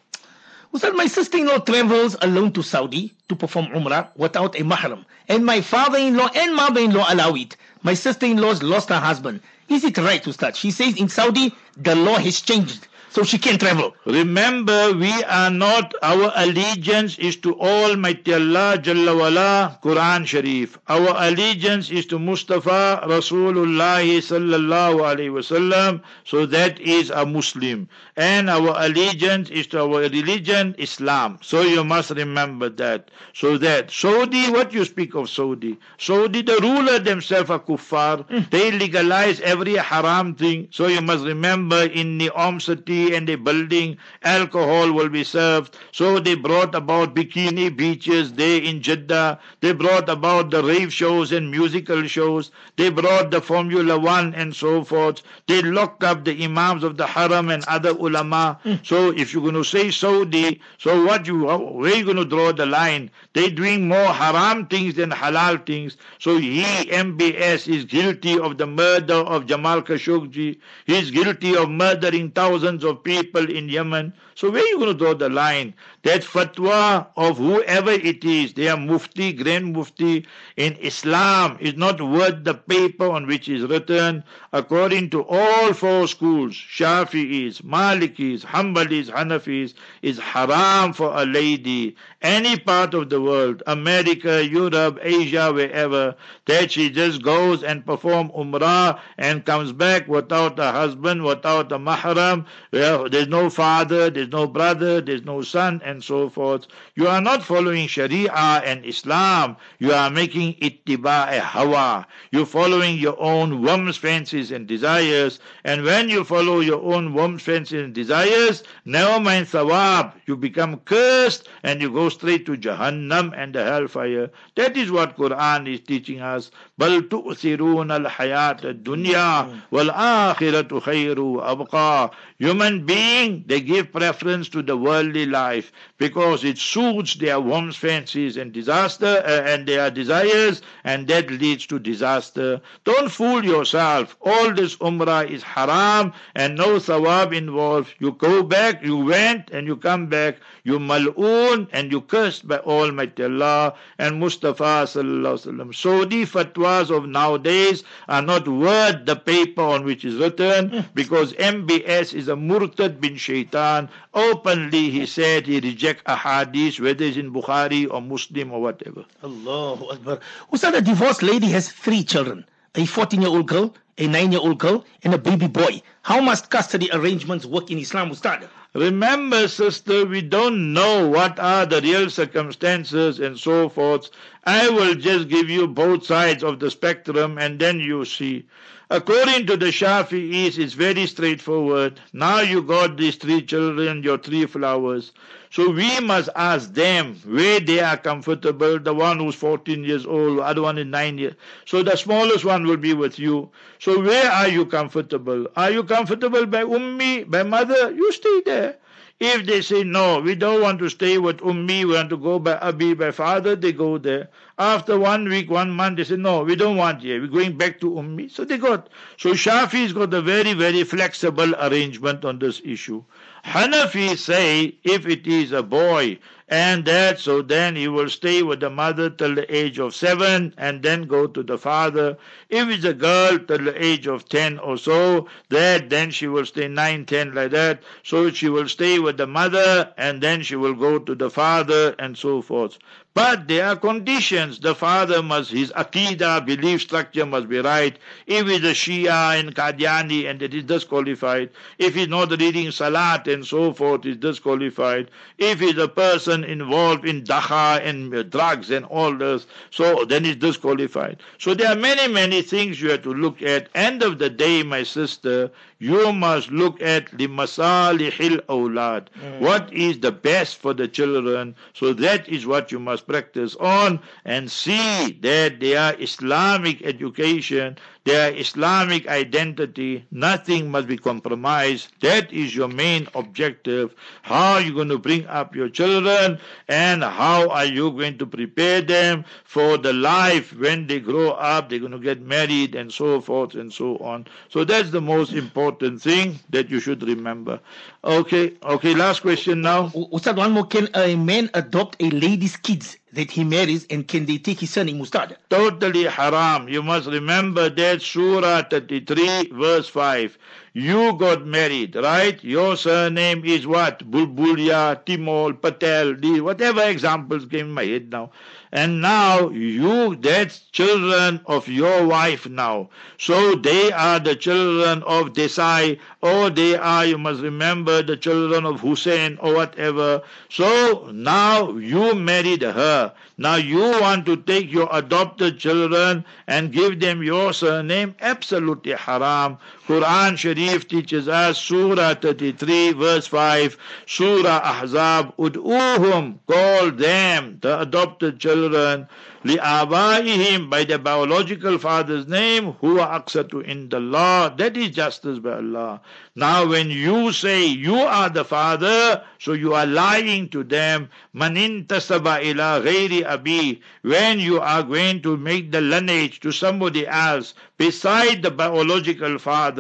Ustad, my sister-in-law travels alone to Saudi to perform Umrah without a mahram. And my father-in-law and mother-in-law allow it. My sister-in-law's lost her husband. Is it right, Ustad? She says in Saudi, the law has changed. So she can travel. Remember, we are not, our allegiance is to Almighty Allah Jalla Wala, Quran Sharif. Our allegiance is to Mustafa Rasulullah Sallallahu Alaihi Wasallam. So that is a Muslim. And our allegiance is to our religion, Islam. So you must remember that. So that Saudi, what you speak of Saudi? Saudi, the ruler themselves are kuffar. They legalize every haram thing. So you must remember, inni omsati tea in the building, alcohol will be served. So they brought about bikini beaches there in Jeddah. They brought about the rave shows and musical shows. They brought the Formula One and so forth. They locked up the imams of the Haram and other ulama. So if you're going to say Saudi, so what you, where you going to draw the line? They're doing more haram things than halal things. So he, MBS, is guilty of the murder of Jamal Khashoggi. He's guilty of murdering thousands of people in Yemen. So where are you going to draw the line? That fatwa of whoever it is, they are mufti, grand mufti, in Islam is not worth the paper on which is written, according to all four schools, Shafi'is, Malikis, Hanbalis, Hanafis, is haram for a lady, any part of the world, America, Europe, Asia, wherever, that she just goes and perform umrah and comes back without a husband, without a mahram. There's no father, there's no brother, there's no son, and so forth. You are not following Sharia and Islam. You are making ittiba' hawa. You're following your own whims, fancies, and desires. And when you follow your own whims, fancies, and desires, never mind thawab. You become cursed and you go straight to Jahannam and the hellfire. That is what Quran is teaching us. بَلْ تُؤْثِرُونَ الْحَيَاةَ الدُّنْيَا وَالْآخِرَةُ خَيْرُ وَأَبْقَى. Human being, they give preference to the worldly life because it suits their whims, fancies, and their desires, and that leads to disaster. Don't fool yourself. All this umrah is haram and no thawab involved. You go back, you went, and you come back. You mal'oon and you cursed by Almighty Allah and Mustafa sallallahu alaihi wasallam. Saudi fatwas of nowadays are not worth the paper on which is written, because MBS is a murtad bin shaitan. Openly he said he rejects ahadith, whether it's in Bukhari or Muslim or whatever. Allahu Akbar. Ustad, a divorced lady has 3 children, a 14-year-old girl, a 9-year-old girl, and a baby boy. How must custody arrangements work in Islam, Ustad? Remember, sister, we don't know what are the real circumstances and so forth. I will just give you both sides of the spectrum and then you see. According to the Shafi'is, it's very straightforward. Now you got these 3 children, your 3 flowers. So we must ask them where they are comfortable. The one who's 14 years old, the other one is 9 years. So the smallest one will be with you. So where are you comfortable? Are you comfortable by ummi, by mother? You stay there. If they say, no, we don't want to stay with ummi, we want to go by abi, by father, they go there. After 1 week, 1 month, they say, no, we don't want here, we're going back to ummi. So they got. So Shafi's got a very, very flexible arrangement on this issue. Hanafi say, if it is a boy, and that, so then he will stay with the mother till the age of 7 and then go to the father. If it's a girl, till the age of 10 or so, that then she will stay 9, 10, like that. So she will stay with the mother and then she will go to the father and so forth. But there are conditions. The father must, his aqidah, belief structure must be right. If he's a Shia and Qadiani, and it is disqualified. If he's not reading Salat and so forth, is disqualified. If he's a person involved in Dacha and drugs and all this, so then he's disqualified. So there are many, many things you have to look at. End of the day, my sister, you must look at the masalihil awlad. What is the best for the children? So that is what you must practice on, and see that their Islamic education, their Islamic identity, nothing must be compromised. That is your main objective. How are you going to bring up your children, and how are you going to prepare them for the life when they grow up, they're going to get married and so forth and so on. So that's the most important thing that you should remember. Okay, last question now. Ustad, one more. Can a man adopt a lady's kids that he marries, and can they take his son in Mustad? Totally haram. You must remember that Surah 33 verse 5. You got married, right? Your surname is what? Bulbulia, Timol, Patel, whatever examples came in my head now. And now you, that's children of your wife now. So they are the children of Desai, or they are, you must remember, the children of Hussein or whatever. So now you married her. father. Now you want to take your adopted children and give them your surname? Absolutely haram. Quran Sharif teaches us, Surah 33 verse 5, Surah Ahzab, Ud'uhum, call them, the adopted children, li'abaihim, by their biological father's name, huwa aqsatu indallah, that is justice by Allah. Now when you say you are the father, so you are lying to them. Man intasaba ila ghairi abi, when you are going to make the lineage to somebody else beside the biological father,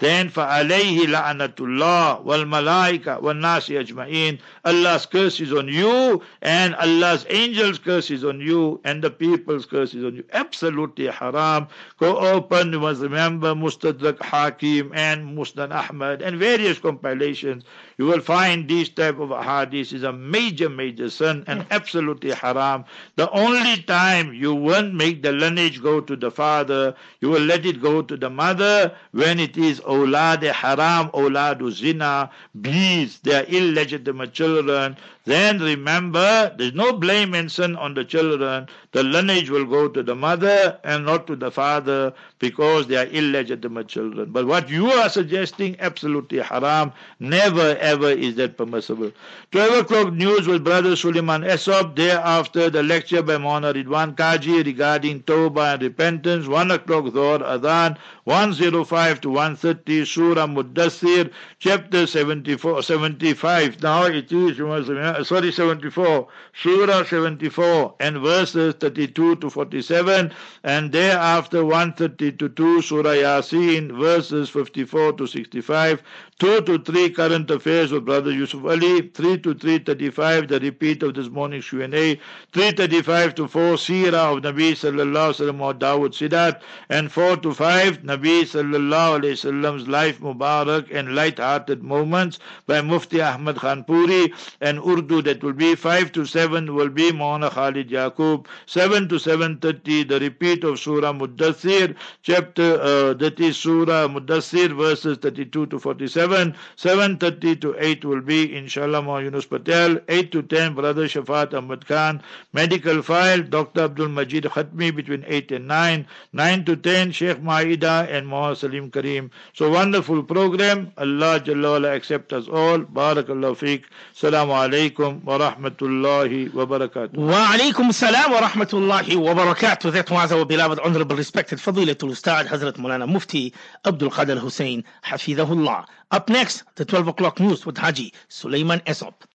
then فَعَلَيْهِ لَعْنَةُ اللَّهِ وَالْمَلَائِكَةِ وَالنَّاسِ أَجْمَعِينَ. Allah's curse is on you, and Allah's angels' curse is on you, and the people's curse is on you. Absolutely haram. Go open, you must remember, Mustadrak Hakim and Musnad Ahmad and various compilations. You will find these type of ahadith is a major, major sin and absolutely haram. The only time you won't make the lineage go to the father, you will let it go to the mother, when it is awlad haram, awlad zina, bees, their illegitimate children. Then remember, there's no blame and sin on the children. The lineage will go to the mother and not to the father because they are illegitimate children. But what you are suggesting, absolutely haram. Never ever is that permissible. 12 o'clock news with Brother Suleyman Esop. Thereafter, the lecture by Moulana Ridwan Kaji regarding Tawbah and repentance. 1 o'clock Dhuhr Adhan, 105 to 130, Surah Mudassir, chapter 75. Now it is, you must remember, 74, Surah 74, and verses 32 to 47, and thereafter 130 to 2, Surah Yasin, verses 54 to 65, 2 to 3, current affairs with Brother Yusuf Ali, 3 to 335, the repeat of this morning's Q&A, 335 to 4, Seerah of Nabi Sallallahu Alaihi Wasallam or Dawood Sidat, and 4 to 5, Nabi Sallallahu Alaihi Wasallam's Life Mubarak and Light-Hearted Moments by Mufti Ahmad Khan Puri, and Urdu, that will be 5 to 7 will be Moulana Khalid Yaqub, 7 to 7:30 the repeat of Surah Mudassir, chapter that is Surah Mudassir, verses 32 to 47, 7:30 to 8 will be Inshallah Moulana Yunus Patel, 8 to 10 Brother Shafat Ahmad Khan, Medical File, Dr. Abdul Majid Khatmi between 8 and 9, 9 to 10 Sheikh Ma'idan and Muhammad Salim Kareem. So wonderful program. Allah Jalla wa'ala accept us all. Barakallahu feek. Assalamu alaikum wa rahmatullahi wa barakatuh. Wa alaikum salam wa rahmatullahi wa barakatuh. That was our beloved, honorable, respected Fadilatul Ustad Hazrat Moulana Mufti Abdul Qadir Hussain Hafidahullah. Up next, the 12 o'clock news with Haji Suleyman Esop.